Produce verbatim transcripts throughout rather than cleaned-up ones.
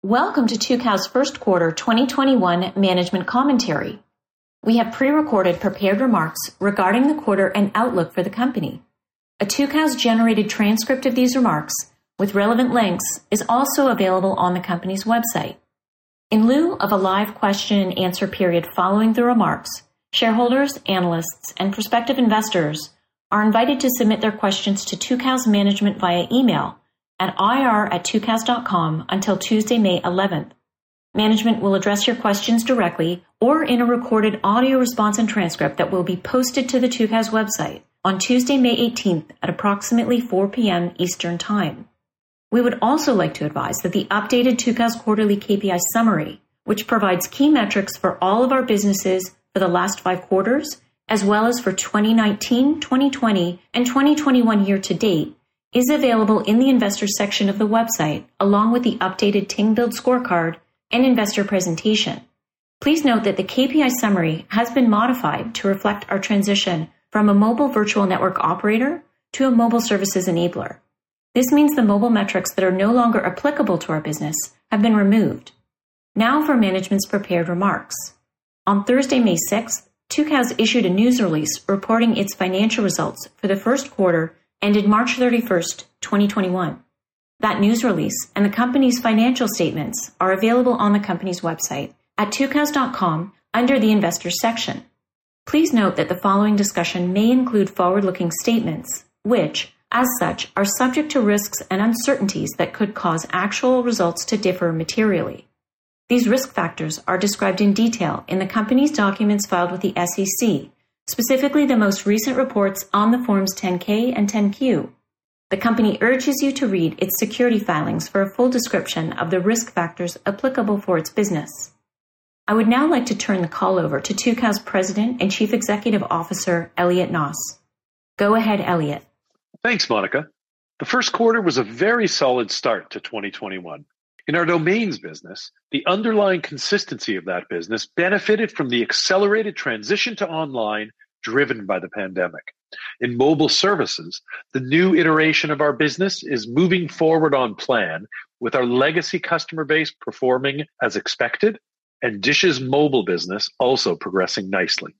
Welcome to Tucows' first quarter twenty twenty-one management commentary. We have pre-recorded prepared remarks regarding the quarter and outlook for the company. A Tucows generated transcript of these remarks with relevant links is also available on the company's website. In lieu of a live question and answer period following the remarks, shareholders, analysts, and prospective investors are invited to submit their questions to Tucows management via email at I R at tucows dot com until Tuesday, May eleventh. Management will address your questions directly or in a recorded audio response and transcript that will be posted to the Tucows website on Tuesday, May eighteenth at approximately four p.m. Eastern Time. We would also like to advise that the updated Tucows Quarterly K P I Summary, which provides key metrics for all of our businesses for the last five quarters, as well as for twenty nineteen, twenty twenty, and twenty twenty-one year-to-date, is available in the investor section of the website, along with the updated Ting Build scorecard and investor presentation. Please note that the K P I summary has been modified to reflect our transition from a mobile virtual network operator to a mobile services enabler. This means the mobile metrics that are no longer applicable to our business have been removed. Now for management's prepared remarks. On Thursday, May sixth, Tucows issued a news release reporting its financial results for the first quarter ended March thirty-first, twenty twenty-one. That news release and the company's financial statements are available on the company's website at tucows dot com under the Investors section. Please note that the following discussion may include forward-looking statements, which, as such, are subject to risks and uncertainties that could cause actual results to differ materially. These risk factors are described in detail in the company's documents filed with the S E C, specifically the most recent reports on the forms ten K and ten Q. The company urges you to read its security filings for a full description of the risk factors applicable for its business. I would now like to turn the call over to Tucows President and Chief Executive Officer, Elliot Noss. Go ahead, Elliot. Thanks, Monica. The first quarter was a very solid start to twenty twenty-one. In our domains business, the underlying consistency of that business benefited from the accelerated transition to online driven by the pandemic. In mobile services, the new iteration of our business is moving forward on plan, with our legacy customer base performing as expected and Dish's mobile business also progressing nicely.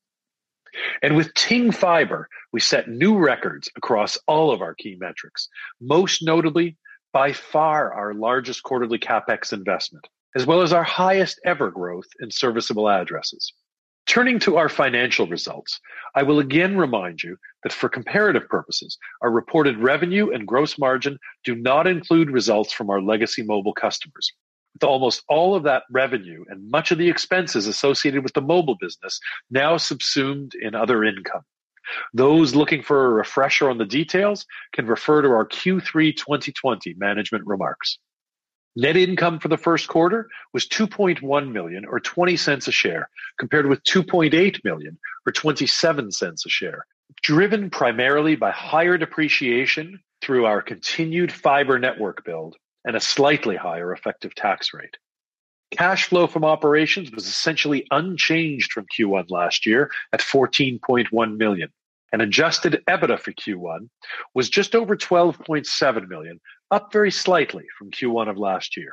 And with Ting Fiber, we set new records across all of our key metrics, most notably by far our largest quarterly CapEx investment, as well as our highest ever growth in serviceable addresses. Turning to our financial results, I will again remind you that for comparative purposes, our reported revenue and gross margin do not include results from our legacy mobile customers, with almost all of that revenue and much of the expenses associated with the mobile business now subsumed in other income. Those looking for a refresher on the details can refer to our Q three twenty twenty management remarks. Net income for the first quarter was two point one million dollars or twenty cents a share, compared with two point eight million dollars or twenty-seven cents a share, driven primarily by higher depreciation through our continued fiber network build and a slightly higher effective tax rate. Cash flow from operations was essentially unchanged from Q one last year at fourteen point one million dollars, and adjusted EBITDA for Q one was just over twelve point seven million dollars, up very slightly from Q one of last year.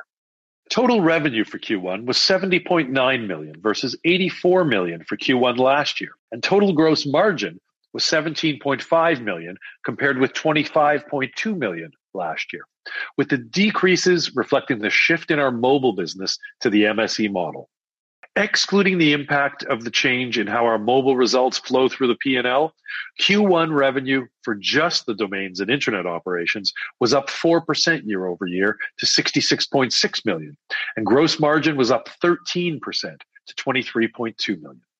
Total revenue for Q one was seventy point nine million dollars versus eighty-four million dollars for Q one last year, and total gross margin was seventeen point five million dollars compared with twenty-five point two million dollars last year, with the decreases reflecting the shift in our mobile business to the M S E model. Excluding the impact of the change in how our mobile results flow through the P and L, Q one revenue for just the domains and internet operations was up four percent year over year to sixty-six point six million dollars, and gross margin was up thirteen percent to twenty-three point two million dollars.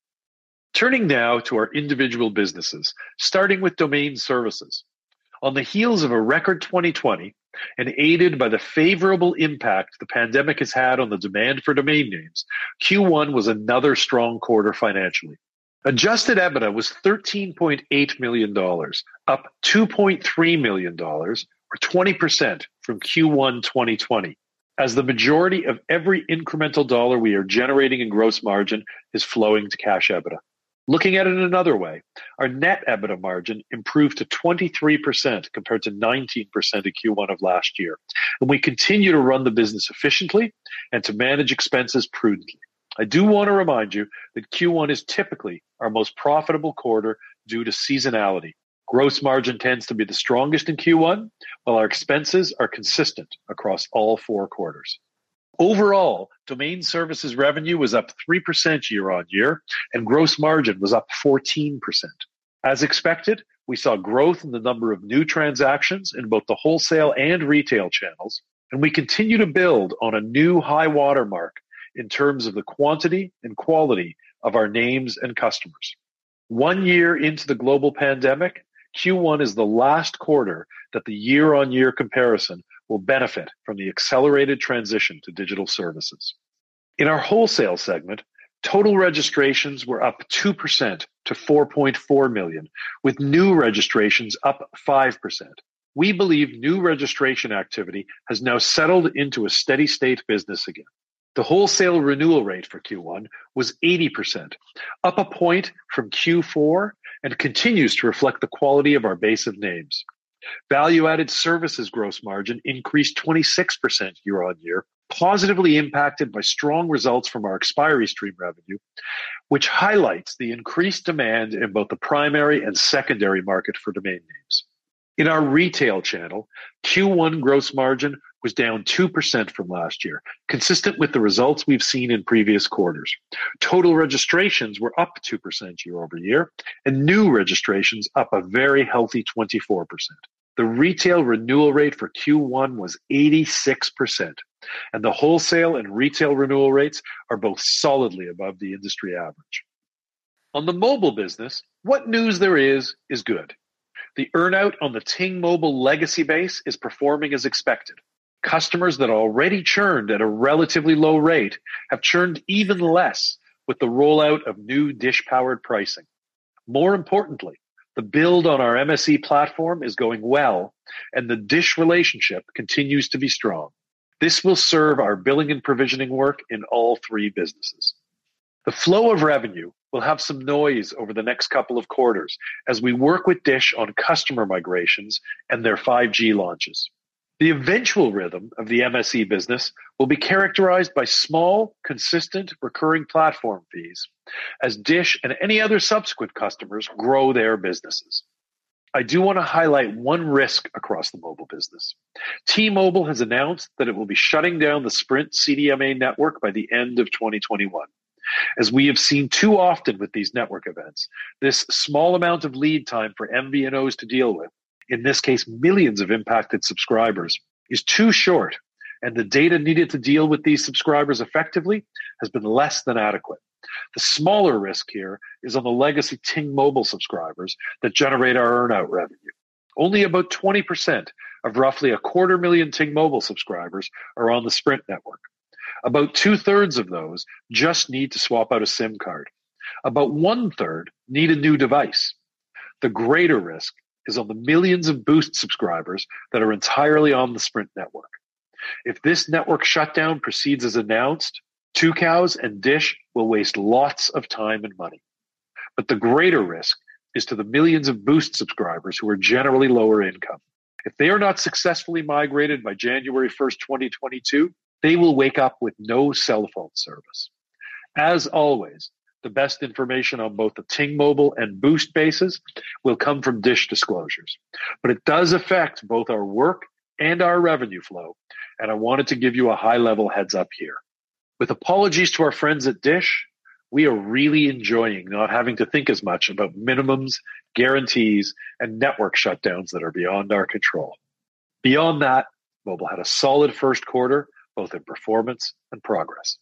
Turning now to our individual businesses, starting with domain services. On the heels of a record twenty twenty, and aided by the favorable impact the pandemic has had on the demand for domain names, Q one was another strong quarter financially. Adjusted EBITDA was thirteen point eight million dollars, up two point three million dollars, or twenty percent from Q one twenty twenty, as the majority of every incremental dollar we are generating in gross margin is flowing to cash EBITDA. Looking at it another way, our net EBITDA margin improved to twenty-three percent compared to nineteen percent in Q one of last year, and we continue to run the business efficiently and to manage expenses prudently. I do want to remind you that Q one is typically our most profitable quarter due to seasonality. Gross margin tends to be the strongest in Q one, while our expenses are consistent across all four quarters. Overall, domain services revenue was up three percent year-on-year, and gross margin was up fourteen percent. As expected, we saw growth in the number of new transactions in both the wholesale and retail channels, and we continue to build on a new high watermark in terms of the quantity and quality of our names and customers. One year into the global pandemic, Q one is the last quarter that the year-on-year comparison will benefit from the accelerated transition to digital services. In our wholesale segment, total registrations were up two percent to four point four million, with new registrations up five percent. We believe new registration activity has now settled into a steady state business again. The wholesale renewal rate for Q one was eighty percent, up a point from Q four, and continues to reflect the quality of our base of names. Value-added services gross margin increased twenty-six percent year-on-year, positively impacted by strong results from our expiry stream revenue, which highlights the increased demand in both the primary and secondary market for domain names. In our retail channel, Q one gross margin was down two percent from last year, consistent with the results we've seen in previous quarters. Total registrations were up two percent year over year, and new registrations up a very healthy twenty-four percent. The retail renewal rate for Q one was eighty-six percent, and the wholesale and retail renewal rates are both solidly above the industry average. On the mobile business, what news there is is good. The earnout on the Ting Mobile legacy base is performing as expected. Customers that already churned at a relatively low rate have churned even less with the rollout of new Dish-powered pricing. More importantly, the build on our M S E platform is going well, and the Dish relationship continues to be strong. This will serve our billing and provisioning work in all three businesses. The flow of revenue will have some noise over the next couple of quarters as we work with Dish on customer migrations and their five G launches. The eventual rhythm of the M S E business will be characterized by small, consistent, recurring platform fees as Dish and any other subsequent customers grow their businesses. I do want to highlight one risk across the mobile business. T-Mobile has announced that it will be shutting down the Sprint C D M A network by the end of twenty twenty-one. As we have seen too often with these network events, this small amount of lead time for M V N Os to deal with, in this case millions of impacted subscribers, is too short, and the data needed to deal with these subscribers effectively has been less than adequate. The smaller risk here is on the legacy Ting Mobile subscribers that generate our earnout revenue. Only about twenty percent of roughly a quarter million Ting Mobile subscribers are on the Sprint network. About two-thirds of those just need to swap out a SIM card. About one-third need a new device. The greater risk is on the millions of Boost subscribers that are entirely on the Sprint network. If this network shutdown proceeds as announced, Tucows and Dish will waste lots of time and money. But the greater risk is to the millions of Boost subscribers who are generally lower income. If they are not successfully migrated by January first, twenty twenty-two, they will wake up with no cell phone service. As always, the best information on both the Ting Mobile and Boost bases will come from Dish disclosures. But it does affect both our work and our revenue flow, and I wanted to give you a high-level heads-up here. With apologies to our friends at Dish, we are really enjoying not having to think as much about minimums, guarantees, and network shutdowns that are beyond our control. Beyond that, mobile had a solid first quarter, both in performance and progress.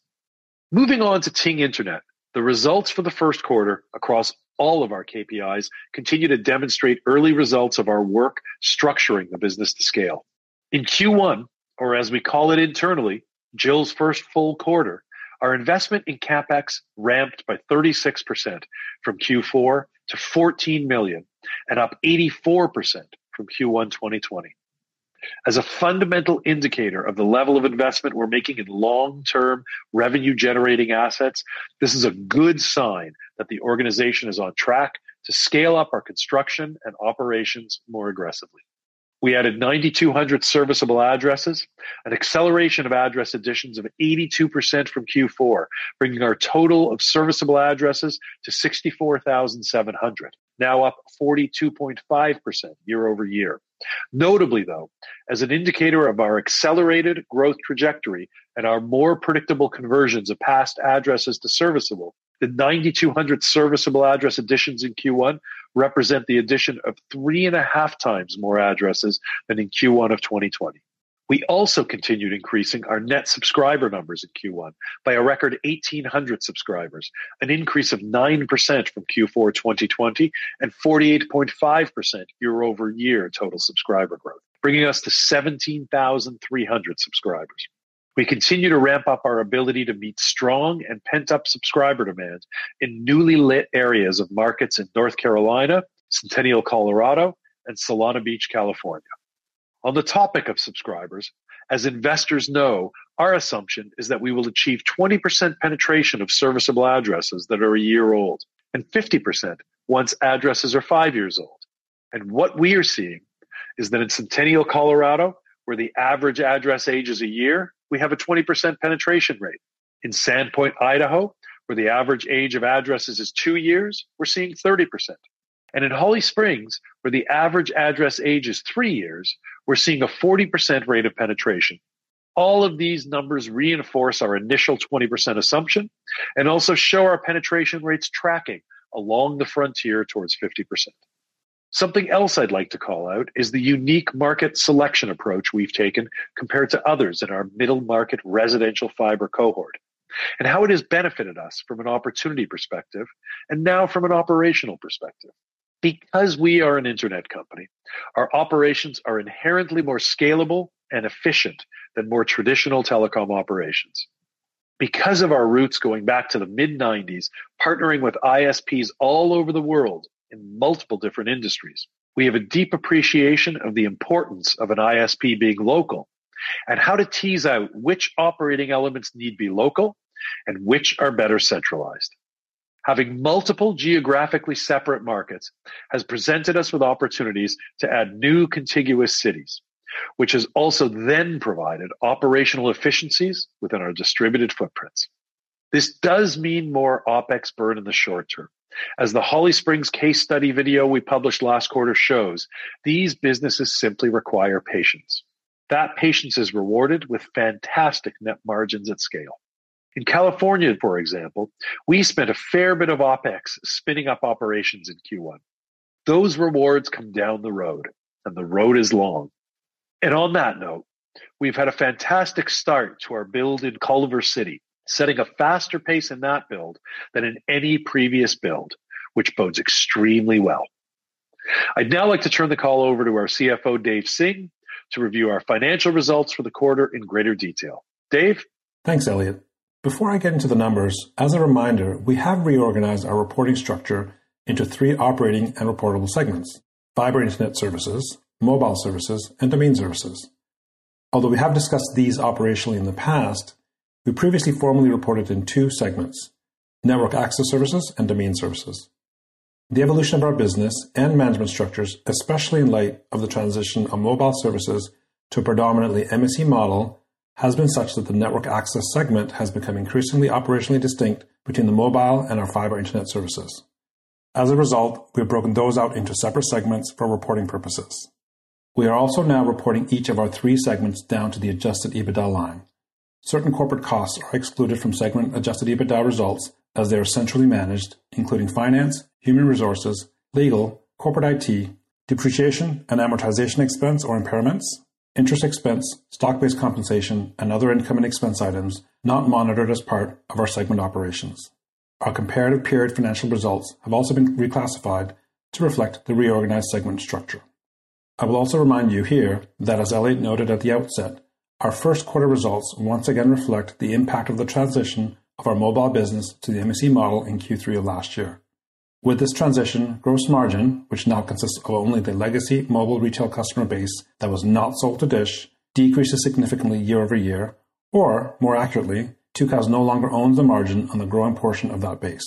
Moving on to Ting Internet, the results for the first quarter across all of our K P Is continue to demonstrate early results of our work structuring the business to scale. In Q one, or as we call it internally, Jill's first full quarter, our investment in CapEx ramped by thirty-six percent from Q four to fourteen million dollars and up eighty-four percent from Q one twenty twenty. As a fundamental indicator of the level of investment we're making in long-term revenue-generating assets, this is a good sign that the organization is on track to scale up our construction and operations more aggressively. We added nine thousand two hundred serviceable addresses, an acceleration of address additions of eighty-two percent from Q four, bringing our total of serviceable addresses to sixty-four thousand seven hundred, now up forty-two point five percent year over year. Notably, though, as an indicator of our accelerated growth trajectory and our more predictable conversions of past addresses to serviceable, the nine thousand two hundred serviceable address additions in Q one represent the addition of three and a half times more addresses than in Q one of twenty twenty. We also continued increasing our net subscriber numbers in Q one by a record eighteen hundred subscribers, an increase of nine percent from Q four twenty twenty and forty-eight point five percent year-over-year total subscriber growth, bringing us to seventeen thousand three hundred subscribers. We continue to ramp up our ability to meet strong and pent-up subscriber demand in newly lit areas of markets in North Carolina, Centennial, Colorado, and Solana Beach, California. On the topic of subscribers, as investors know, our assumption is that we will achieve twenty percent penetration of serviceable addresses that are a year old and fifty percent once addresses are five years old. And what we are seeing is that in Centennial, Colorado, where the average address age is a year, we have a twenty percent penetration rate. In Sandpoint, Idaho, where the average age of addresses is two years, we're seeing thirty percent. And in Holly Springs, where the average address age is three years, we're seeing a forty percent rate of penetration. All of these numbers reinforce our initial twenty percent assumption and also show our penetration rates tracking along the frontier towards fifty percent. Something else I'd like to call out is the unique market selection approach we've taken compared to others in our middle market residential fiber cohort, and how it has benefited us from an opportunity perspective and now from an operational perspective. Because we are an internet company, our operations are inherently more scalable and efficient than more traditional telecom operations. Because of our roots going back to the mid nineties, partnering with I S Ps all over the world in multiple different industries, we have a deep appreciation of the importance of an I S P being local and how to tease out which operating elements need be local and which are better centralized. Having multiple geographically separate markets has presented us with opportunities to add new contiguous cities, which has also then provided operational efficiencies within our distributed footprints. This does mean more OpEx burn in the short term. As the Holly Springs case study video we published last quarter shows, these businesses simply require patience. That patience is rewarded with fantastic net margins at scale. In California, for example, we spent a fair bit of OpEx spinning up operations in Q one. Those rewards come down the road, and the road is long. And on that note, we've had a fantastic start to our build in Culver City, setting a faster pace in that build than in any previous build, which bodes extremely well. I'd now like to turn the call over to our C F O, Dave Singh, to review our financial results for the quarter in greater detail. Dave? Thanks, Elliot. Before I get into the numbers, as a reminder, we have reorganized our reporting structure into three operating and reportable segments: fiber internet services, mobile services, and domain services. Although we have discussed these operationally in the past, we previously formally reported in two segments: network access services and domain services. The evolution of our business and management structures, especially in light of the transition of mobile services to a predominantly M S E model, has been such that the network access segment has become increasingly operationally distinct between the mobile and our fiber internet services. As a result, we have broken those out into separate segments for reporting purposes. We are also now reporting each of our three segments down to the adjusted EBITDA line. Certain corporate costs are excluded from segment adjusted EBITDA results as they are centrally managed, including finance, human resources, legal, corporate I T, depreciation and amortization expense or impairments, interest expense, stock-based compensation, and other income and expense items not monitored as part of our segment operations. Our comparative period financial results have also been reclassified to reflect the reorganized segment structure. I will also remind you here that, as Elliot noted at the outset, our first quarter results once again reflect the impact of the transition of our mobile business to the M S E model in Q three of last year. With this transition, gross margin, which now consists of only the legacy mobile retail customer base that was not sold to Dish, decreases significantly year over year, or, more accurately, Tucows no longer owns the margin on the growing portion of that base.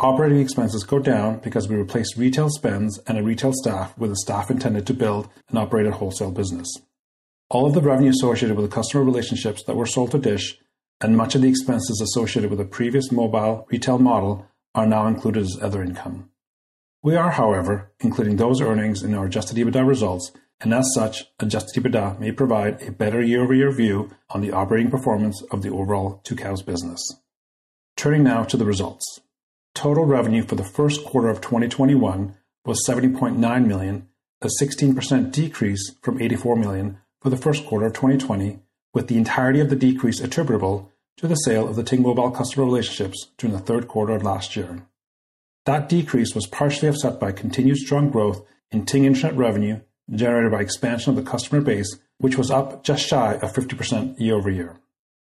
Operating expenses go down because we replace retail spends and a retail staff with a staff intended to build and operate a wholesale business. All of the revenue associated with the customer relationships that were sold to Dish and much of the expenses associated with the previous mobile retail model are now included as other income. We are, however, including those earnings in our adjusted EBITDA results, and as such, adjusted EBITDA may provide a better year-over-year view on the operating performance of the overall Tucows business. Turning now to the results. Total revenue for the first quarter of twenty twenty-one was seventy point nine million dollars, a sixteen percent decrease from eighty-four million dollars for the first quarter of twenty twenty, with the entirety of the decrease attributable to the sale of the Ting Mobile customer relationships during the third quarter of last year. That decrease was partially offset by continued strong growth in Ting Internet revenue generated by expansion of the customer base, which was up just shy of fifty percent year over year.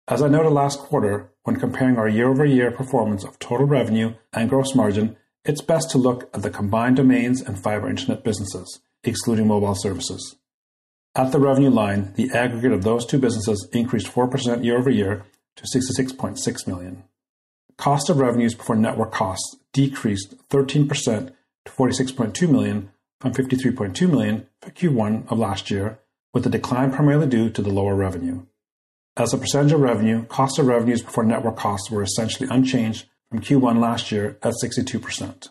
As I noted last quarter, when comparing our year-over-year performance of total revenue and gross margin, it's best to look at the combined domains and fiber internet businesses, excluding mobile services. At the revenue line, the aggregate of those two businesses increased four percent year-over-year to sixty-six point six million dollars. Cost of revenues before network costs decreased thirteen percent to forty-six point two million dollars from fifty-three point two million dollars for Q one of last year, with the decline primarily due to the lower revenue. As a percentage of revenue, cost of revenues before network costs were essentially unchanged from Q one last year at sixty-two percent.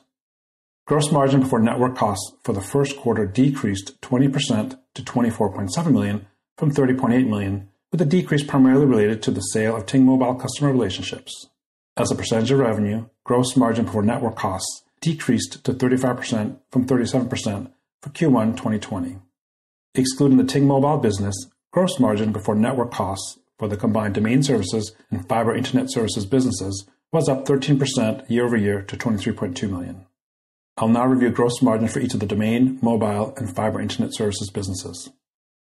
Gross margin before network costs for the first quarter decreased twenty percent to twenty-four point seven million dollars from thirty point eight million dollars, with the decrease primarily related to the sale of Ting Mobile customer relationships. As a percentage of revenue, gross margin before network costs decreased to thirty-five percent from thirty-seven percent for Q one twenty twenty. Excluding the Ting Mobile business, gross margin before network costs for the combined domain services and fiber internet services businesses was up thirteen percent year-over-year to twenty-three point two million dollars. I'll now review gross margin for each of the domain, mobile, and fiber internet services businesses.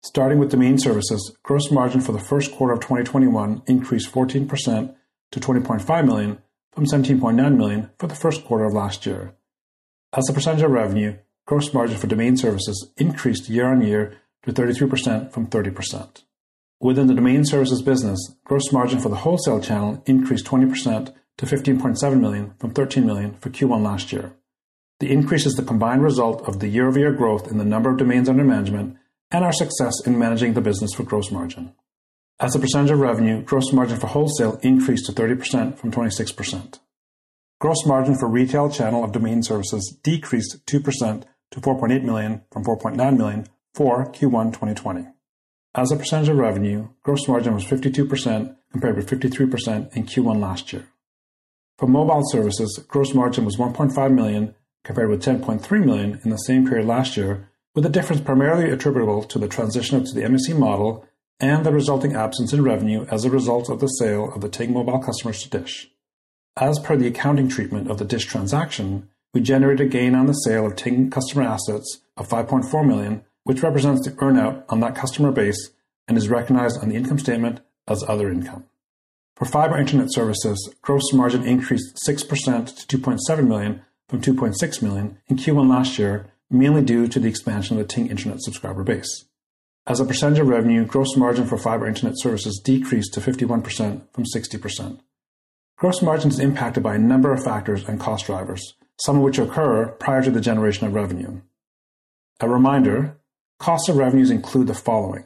Starting with domain services, gross margin for the first quarter of twenty twenty-one increased fourteen percent to twenty point five million dollars from seventeen point nine million dollars for the first quarter of last year. As a percentage of revenue, gross margin for domain services increased year-on-year to thirty-three percent from thirty percent. Within the domain services business, gross margin for the wholesale channel increased twenty percent to fifteen point seven million dollars from thirteen million dollars for Q one last year. The increase is the combined result of the year-over-year growth in the number of domains under management and our success in managing the business for gross margin. As a percentage of revenue, gross margin for wholesale increased to thirty percent from twenty-six percent. Gross margin for retail channel of domain services decreased two percent to four point eight million dollars from four point nine million dollars for Q one twenty twenty. As a percentage of revenue, gross margin was fifty-two percent compared with fifty-three percent in Q one last year. For mobile services, gross margin was one point five million dollars compared with ten point three million dollars in the same period last year, with the difference primarily attributable to the transition to the M S E model and the resulting absence in revenue as a result of the sale of the Ting Mobile customers to Dish. As per the accounting treatment of the Dish transaction, we generated a gain on the sale of Ting customer assets of five point four million dollars, which represents the earnout on that customer base and is recognized on the income statement as other income. For fiber internet services, gross margin increased six percent to two point seven million dollars from two point six million dollars in Q one last year, mainly due to the expansion of the Ting Internet subscriber base. As a percentage of revenue, gross margin for fiber internet services decreased to fifty-one percent from sixty percent. Gross margin is impacted by a number of factors and cost drivers, some of which occur prior to the generation of revenue. A reminder, costs of revenues include the following.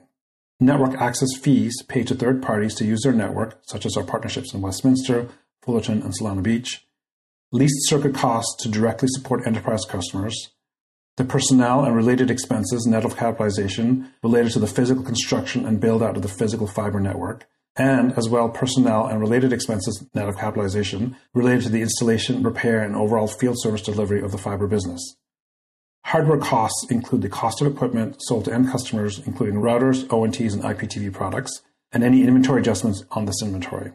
Network access fees paid to third parties to use their network, such as our partnerships in Westminster, Fullerton, and Solana Beach. Leased circuit costs to directly support enterprise customers. The personnel and related expenses net of capitalization related to the physical construction and build-out of the physical fiber network. And, as well, personnel and related expenses net of capitalization related to the installation, repair, and overall field service delivery of the fiber business. Hardware costs include the cost of equipment sold to end customers, including routers, O N Ts, and I P T V products, and any inventory adjustments on this inventory.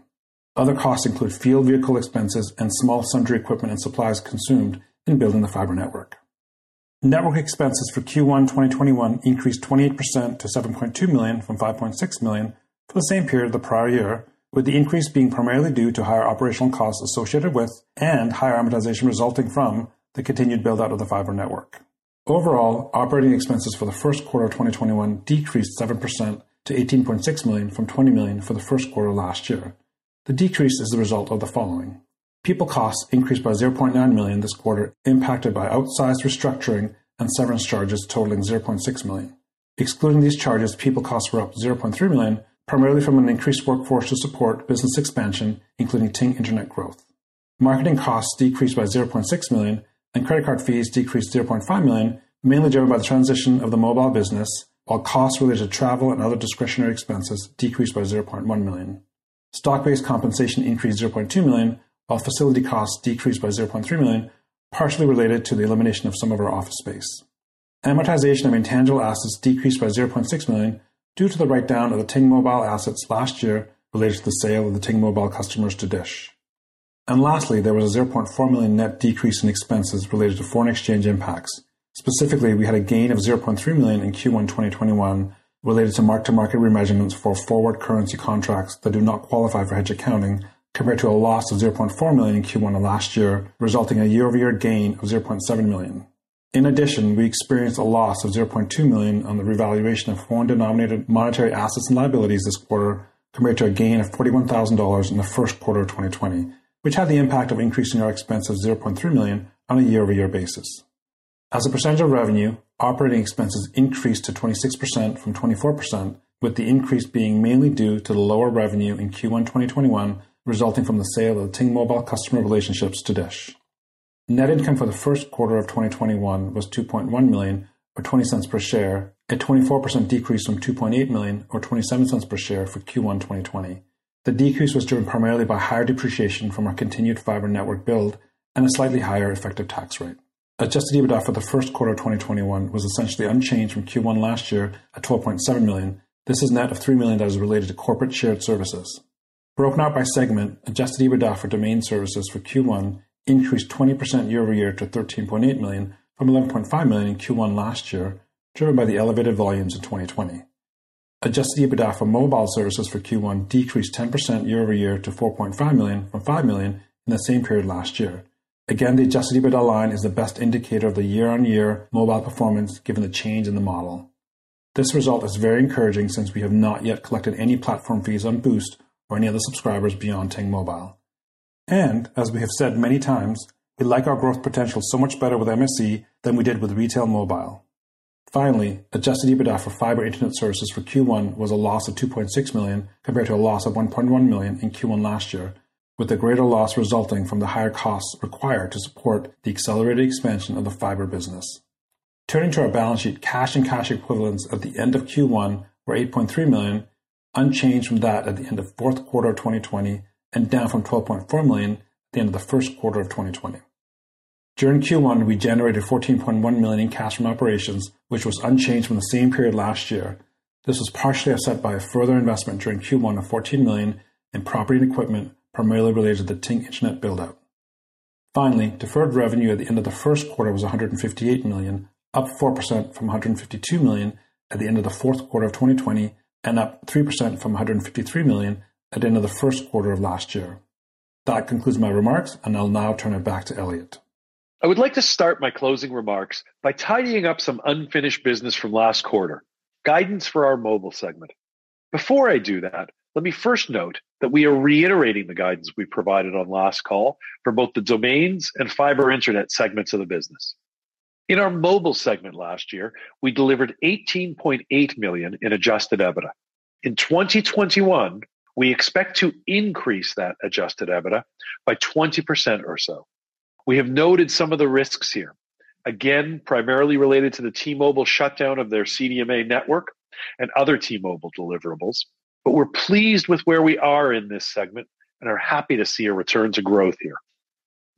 Other costs include field vehicle expenses and small sundry equipment and supplies consumed in building the fiber network. Network expenses for Q one twenty twenty-one increased twenty-eight percent to seven point two million dollars from five point six million dollars for the same period of the prior year, with the increase being primarily due to higher operational costs associated with and higher amortization resulting from the continued build-out of the fiber network. Overall, operating expenses for the first quarter of twenty twenty-one decreased seven percent to eighteen point six million dollars from twenty million dollars for the first quarter last year. The decrease is the result of the following. People costs increased by zero point nine million dollars this quarter, impacted by outsized restructuring and severance charges totaling zero point six million dollars. Excluding these charges, people costs were up zero point three million dollars, primarily from an increased workforce to support business expansion, including Ting Internet growth. Marketing costs decreased by zero point six million dollars, and credit card fees decreased zero point five million dollars, mainly driven by the transition of the mobile business, while costs related to travel and other discretionary expenses decreased by zero point one million dollars. Stock-based compensation increased zero point two million dollars, while facility costs decreased by zero point three million dollars, partially related to the elimination of some of our office space. Amortization of intangible assets decreased by zero point six million dollars due to the write-down of the Ting Mobile assets last year related to the sale of the Ting Mobile customers to Dish. And lastly, there was a zero point four million dollars net decrease in expenses related to foreign exchange impacts. Specifically, we had a gain of zero point three million dollars in Q one twenty twenty-one related to mark-to-market remeasurements for forward currency contracts that do not qualify for hedge accounting, compared to a loss of zero point four million dollars in Q one of last year, resulting in a year-over-year gain of zero point seven million dollars. In addition, we experienced a loss of zero point two million dollars on the revaluation of foreign-denominated monetary assets and liabilities this quarter, compared to a gain of forty-one thousand dollars in the first quarter of twenty twenty, which had the impact of increasing our expense of zero point three million dollars on a year-over-year basis. As a percentage of revenue, operating expenses increased to twenty-six percent from twenty-four percent, with the increase being mainly due to the lower revenue in Q one twenty twenty-one resulting from the sale of the Ting Mobile customer relationships to Dish. Net income for the first quarter of twenty twenty-one was two point one million dollars or twenty cents per share, a twenty-four percent decrease from two point eight million dollars or twenty-seven cents per share for Q one twenty twenty. The decrease was driven primarily by higher depreciation from our continued fiber network build and a slightly higher effective tax rate. Adjusted EBITDA for the first quarter of twenty twenty-one was essentially unchanged from Q one last year at twelve point seven million dollars. This is net of three million dollars that is related to corporate shared services. Broken out by segment, adjusted EBITDA for domain services for Q one increased twenty percent year-over-year to thirteen point eight million dollars from eleven point five million dollars in Q one last year, driven by the elevated volumes in twenty twenty. Adjusted EBITDA for mobile services for Q one decreased ten percent year-over-year to four point five million dollars from five million dollars in the same period last year. Again, the adjusted EBITDA line is the best indicator of the year-on-year mobile performance given the change in the model. This result is very encouraging since we have not yet collected any platform fees on Boost or any other subscribers beyond Ting Mobile. And, as we have said many times, we like our growth potential so much better with M S E than we did with retail mobile. Finally, adjusted EBITDA for fiber internet services for Q one was a loss of two point six million dollars compared to a loss of one point one million dollars in Q one last year, with the greater loss resulting from the higher costs required to support the accelerated expansion of the fiber business. Turning to our balance sheet, cash and cash equivalents at the end of Q one were eight point three million dollars, unchanged from that at the end of fourth quarter of twenty twenty and down from twelve point four million dollars at the end of the first quarter of twenty twenty. During Q one, we generated fourteen point one million dollars in cash from operations, which was unchanged from the same period last year. This was partially offset by a further investment during Q one of fourteen million dollars in property and equipment, primarily related to the Ting Internet build-out. Finally, deferred revenue at the end of the first quarter was one hundred fifty-eight million dollars, up four percent from one hundred fifty-two million dollars at the end of the fourth quarter of twenty twenty, and up three percent from one hundred fifty-three million dollars at the end of the first quarter of last year. That concludes my remarks, and I'll now turn it back to Elliot. I would like to start my closing remarks by tidying up some unfinished business from last quarter, guidance for our mobile segment. Before I do that, let me first note that we are reiterating the guidance we provided on last call for both the domains and fiber internet segments of the business. In our mobile segment last year, we delivered eighteen point eight million dollars in adjusted EBITDA. In twenty twenty-one, we expect to increase that adjusted EBITDA by twenty percent or so. We have noted some of the risks here, again, primarily related to the T-Mobile shutdown of their C D M A network and other T-Mobile deliverables, but we're pleased with where we are in this segment and are happy to see a return to growth here.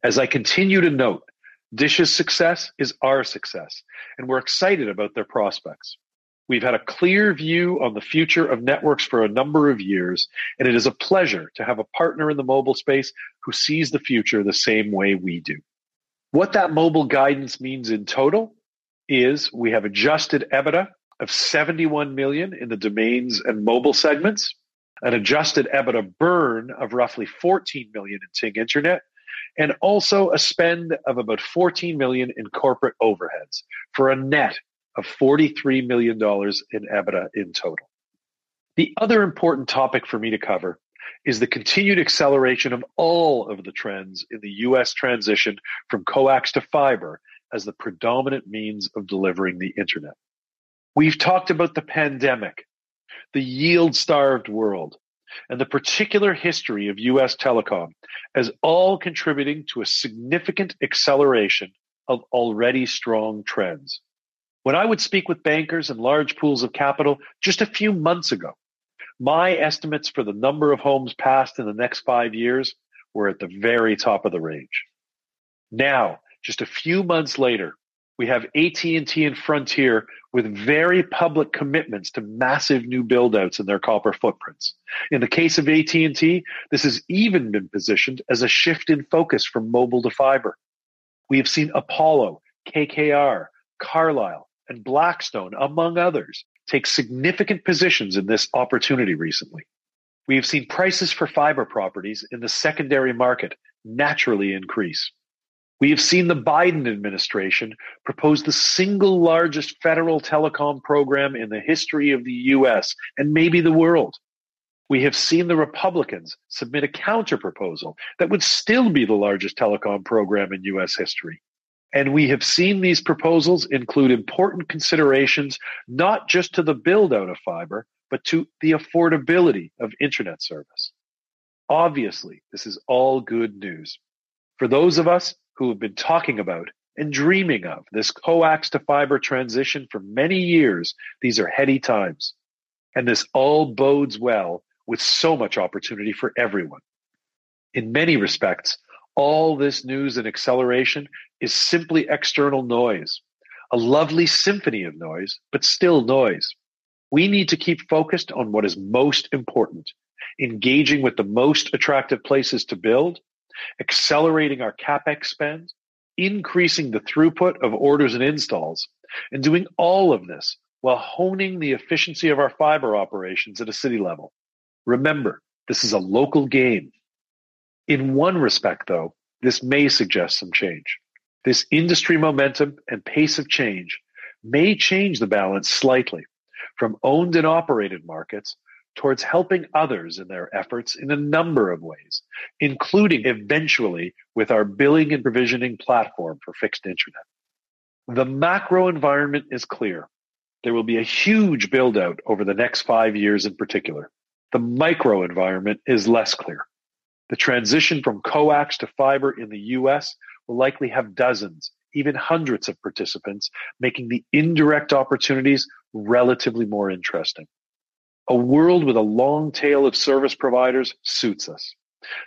As I continue to note, Dish's success is our success, and we're excited about their prospects. We've had a clear view on the future of networks for a number of years, and it is a pleasure to have a partner in the mobile space who sees the future the same way we do. What that mobile guidance means in total is we have adjusted EBITDA of seventy-one million dollars in the domains and mobile segments, an adjusted EBITDA burn of roughly fourteen million dollars in Ting Internet, and also a spend of about fourteen million dollars in corporate overheads for a net of forty-three million dollars in EBITDA in total. The other important topic for me to cover is the continued acceleration of all of the trends in the U S transition from coax to fiber as the predominant means of delivering the internet. We've talked about the pandemic, the yield-starved world, and the particular history of U S telecom as all contributing to a significant acceleration of already strong trends. When I would speak with bankers and large pools of capital just a few months ago, my estimates for the number of homes passed in the next five years were at the very top of the range. Now, just a few months later, we have A T and T and Frontier with very public commitments to massive new build-outs in their copper footprints. In the case of A T and T, this has even been positioned as a shift in focus from mobile to fiber. We have seen Apollo, K K R, Carlyle, and Blackstone, among others, take significant positions in this opportunity recently. We have seen prices for fiber properties in the secondary market naturally increase. We have seen the Biden administration propose the single largest federal telecom program in the history of the U S and maybe the world. We have seen the Republicans submit a counterproposal that would still be the largest telecom program in U S history. And we have seen these proposals include important considerations not just to the build-out of fiber, but to the affordability of internet service. Obviously, this is all good news for those of us who have been talking about and dreaming of this coax to fiber transition for many years. These are heady times, and this all bodes well with so much opportunity for everyone. In many respects, all this news and acceleration is simply external noise, a lovely symphony of noise, but still noise. We need to keep focused on what is most important, engaging with the most attractive places to build, accelerating our CapEx spend, increasing the throughput of orders and installs, and doing all of this while honing the efficiency of our fiber operations at a city level. Remember, this is a local game. In one respect, though, this may suggest some change. This industry momentum and pace of change may change the balance slightly from owned and operated markets towards helping others in their efforts in a number of ways, including eventually with our billing and provisioning platform for fixed internet. The macro environment is clear. There will be a huge build-out over the next five years in particular. The micro environment is less clear. The transition from coax to fiber in the U S will likely have dozens, even hundreds of participants, making the indirect opportunities relatively more interesting. A world with a long tail of service providers suits us.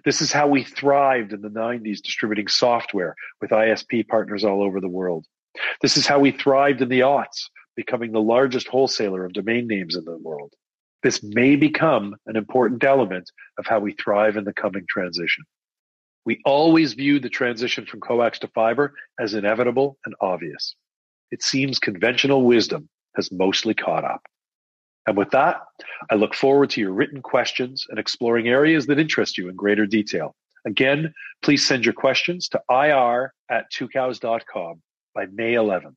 This is how we thrived in the nineties distributing software with I S P partners all over the world. This is how we thrived in the aughts, becoming the largest wholesaler of domain names in the world. This may become an important element of how we thrive in the coming transition. We always viewed the transition from coax to fiber as inevitable and obvious. It seems conventional wisdom has mostly caught up. And with that, I look forward to your written questions and exploring areas that interest you in greater detail. Again, please send your questions to I R at tucows dot com by May eleventh.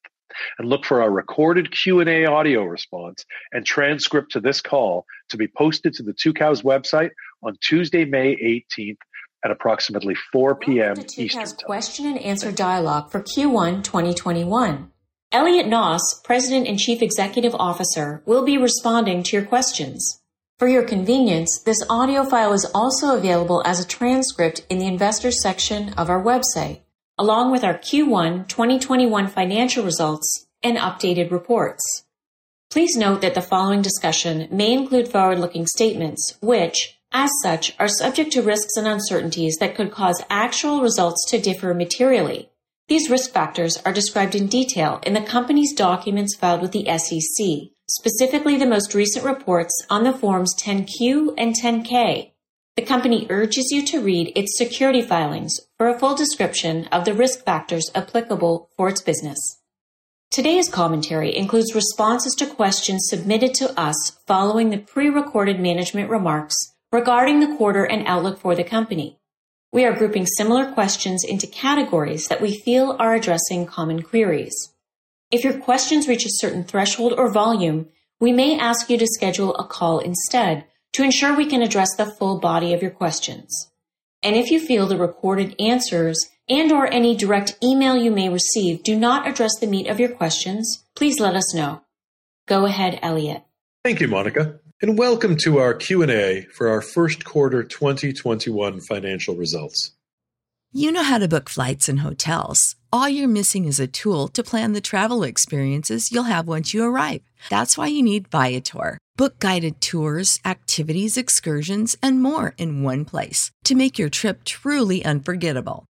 And look for our recorded Q and A audio response and transcript to this call to be posted to the Tucows website on Tuesday, May eighteenth at approximately four p.m. Eastern Time. Tucows question and answer dialogue for Q one twenty twenty-one. Elliot Noss, President and Chief Executive Officer, will be responding to your questions. For your convenience, this audio file is also available as a transcript in the Investors section of our website, along with our Q one twenty twenty-one financial results and updated reports. Please note that the following discussion may include forward-looking statements, which, as such, are subject to risks and uncertainties that could cause actual results to differ materially. These risk factors are described in detail in the company's documents filed with the S E C, specifically the most recent reports on the Forms ten Q and ten K. The company urges you to read its security filings for a full description of the risk factors applicable for its business. Today's commentary includes responses to questions submitted to us following the pre-recorded management remarks regarding the quarter and outlook for the company. We are grouping similar questions into categories that we feel are addressing common queries. If your questions reach a certain threshold or volume, we may ask you to schedule a call instead to ensure we can address the full body of your questions. And if you feel the recorded answers and or any direct email you may receive do not address the meat of your questions, please let us know. Go ahead, Elliot. Thank you, Monica, and welcome to our Q and A for our first quarter twenty twenty-one financial results. You know how to book flights and hotels. All you're missing is a tool to plan the travel experiences you'll have once you arrive. That's why you need Viator. Book guided tours, activities, excursions, and more in one place to make your trip truly unforgettable.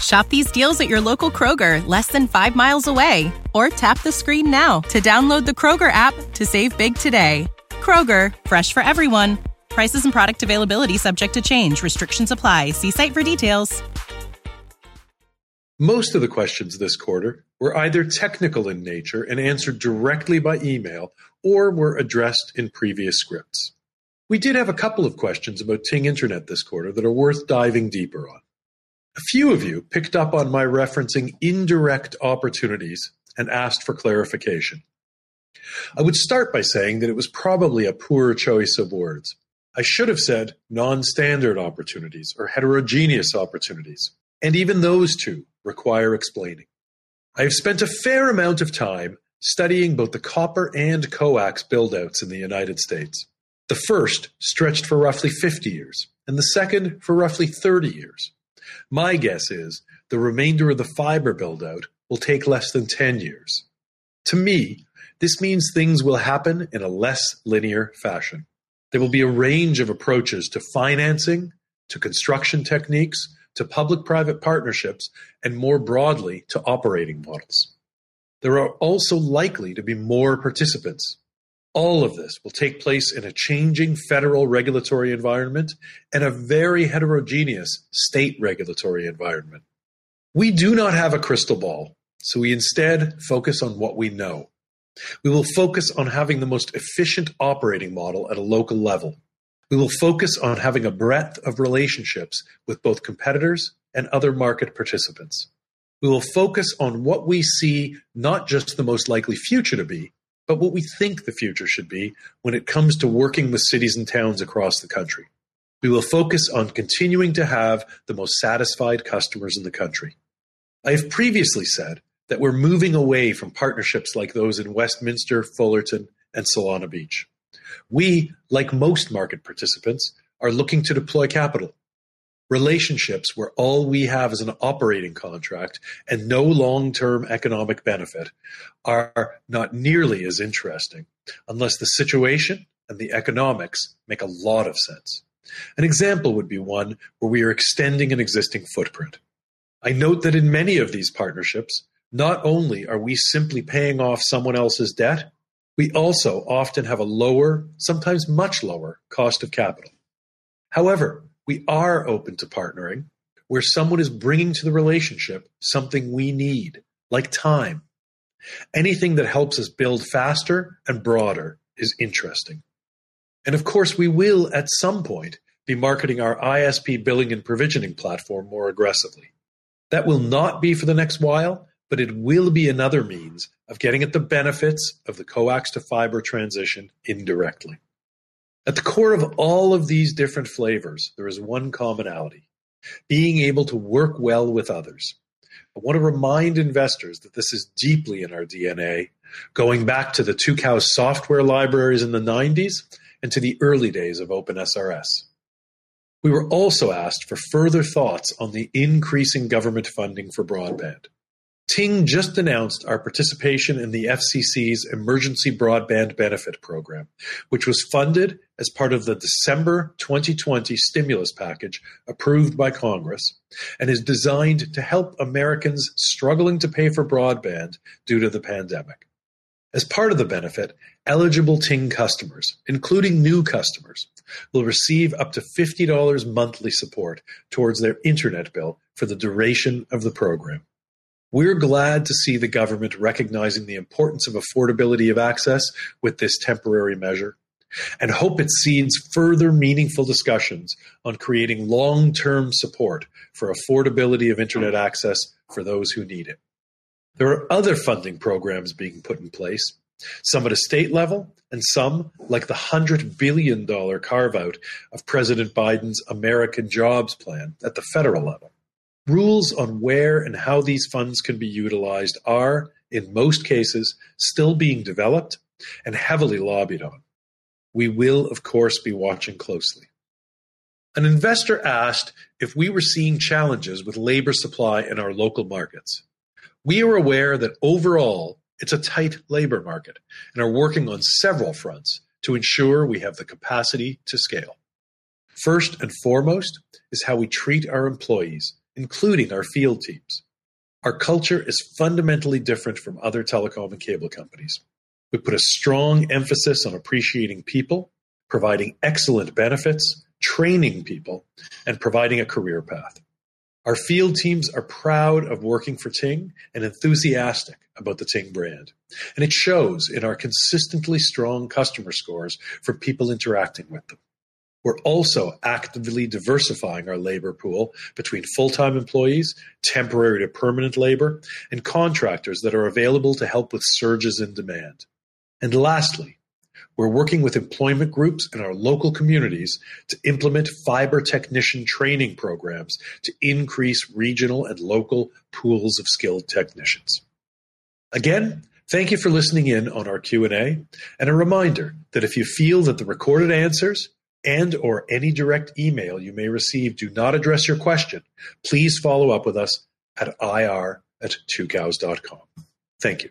Shop these deals at your local Kroger, less than five miles away. Or tap the screen now to download the Kroger app to save big today. Kroger, fresh for everyone. Prices and product availability subject to change. Restrictions apply. See site for details. Most of the questions this quarter were either technical in nature and answered directly by email or were addressed in previous scripts. We did have a couple of questions about Ting Internet this quarter that are worth diving deeper on. A few of you picked up on my referencing indirect opportunities and asked for clarification. I would start by saying that it was probably a poor choice of words. I should have said non-standard opportunities or heterogeneous opportunities, and even those two require explaining. I have spent a fair amount of time studying both the copper and coax buildouts in the United States. The first stretched for roughly fifty years, and the second for roughly thirty years. My guess is the remainder of the fiber build-out will take less than ten years. To me, this means things will happen in a less linear fashion. There will be a range of approaches to financing, to construction techniques, to public-private partnerships, and more broadly, to operating models. There are also likely to be more participants. All of this will take place in a changing federal regulatory environment and a very heterogeneous state regulatory environment. We do not have a crystal ball, so we instead focus on what we know. We will focus on having the most efficient operating model at a local level. We will focus on having a breadth of relationships with both competitors and other market participants. We will focus on what we see, not just the most likely future to be, but what we think the future should be when it comes to working with cities and towns across the country. We will focus on continuing to have the most satisfied customers in the country. I have previously said that we're moving away from partnerships like those in Westminster, Fullerton, and Solana Beach. We, like most market participants, are looking to deploy capital. Relationships where all we have is an operating contract and no long-term economic benefit are not nearly as interesting unless the situation and the economics make a lot of sense. An example would be one where we are extending an existing footprint. I note that in many of these partnerships, not only are we simply paying off someone else's debt, we also often have a lower, sometimes much lower, cost of capital. However, we are open to partnering where someone is bringing to the relationship something we need, like time. Anything that helps us build faster and broader is interesting. And of course, we will at some point be marketing our I S P billing and provisioning platform more aggressively. That will not be for the next while, but it will be another means of getting at the benefits of the coax to fiber transition indirectly. At the core of all of these different flavors, there is one commonality: being able to work well with others. I want to remind investors that this is deeply in our D N A, going back to the Tucows software libraries in the nineties and to the early days of OpenSRS. We were also asked for further thoughts on the increasing government funding for broadband. Ting just announced our participation in the F C C's Emergency Broadband Benefit Program, which was funded as part of the December twenty twenty stimulus package approved by Congress and is designed to help Americans struggling to pay for broadband due to the pandemic. As part of the benefit, eligible Ting customers, including new customers, will receive up to fifty dollars monthly support towards their internet bill for the duration of the program. We're glad to see the government recognizing the importance of affordability of access with this temporary measure, and hope it seeds further meaningful discussions on creating long-term support for affordability of internet access for those who need it. There are other funding programs being put in place, some at a state level, and some, like the one hundred billion dollars carve-out of President Biden's American Jobs Plan at the federal level. Rules on where and how these funds can be utilized are, in most cases, still being developed and heavily lobbied on. We will, of course, be watching closely. An investor asked if we were seeing challenges with labor supply in our local markets. We are aware that overall, it's a tight labor market and are working on several fronts to ensure we have the capacity to scale. First and foremost is how we treat our employees, including our field teams. Our culture is fundamentally different from other telecom and cable companies. We put a strong emphasis on appreciating people, providing excellent benefits, training people, and providing a career path. Our field teams are proud of working for Ting and enthusiastic about the Ting brand, and it shows in our consistently strong customer scores for people interacting with them. We're also actively diversifying our labor pool between full-time employees, temporary to permanent labor, and contractors that are available to help with surges in demand. And lastly, we're working with employment groups in our local communities to implement fiber technician training programs to increase regional and local pools of skilled technicians. Again, thank you for listening in on our Q and A, and a reminder that if you feel that the recorded answers and or any direct email you may receive do not address your question, please follow up with us at I R at tucows dot com. Thank you.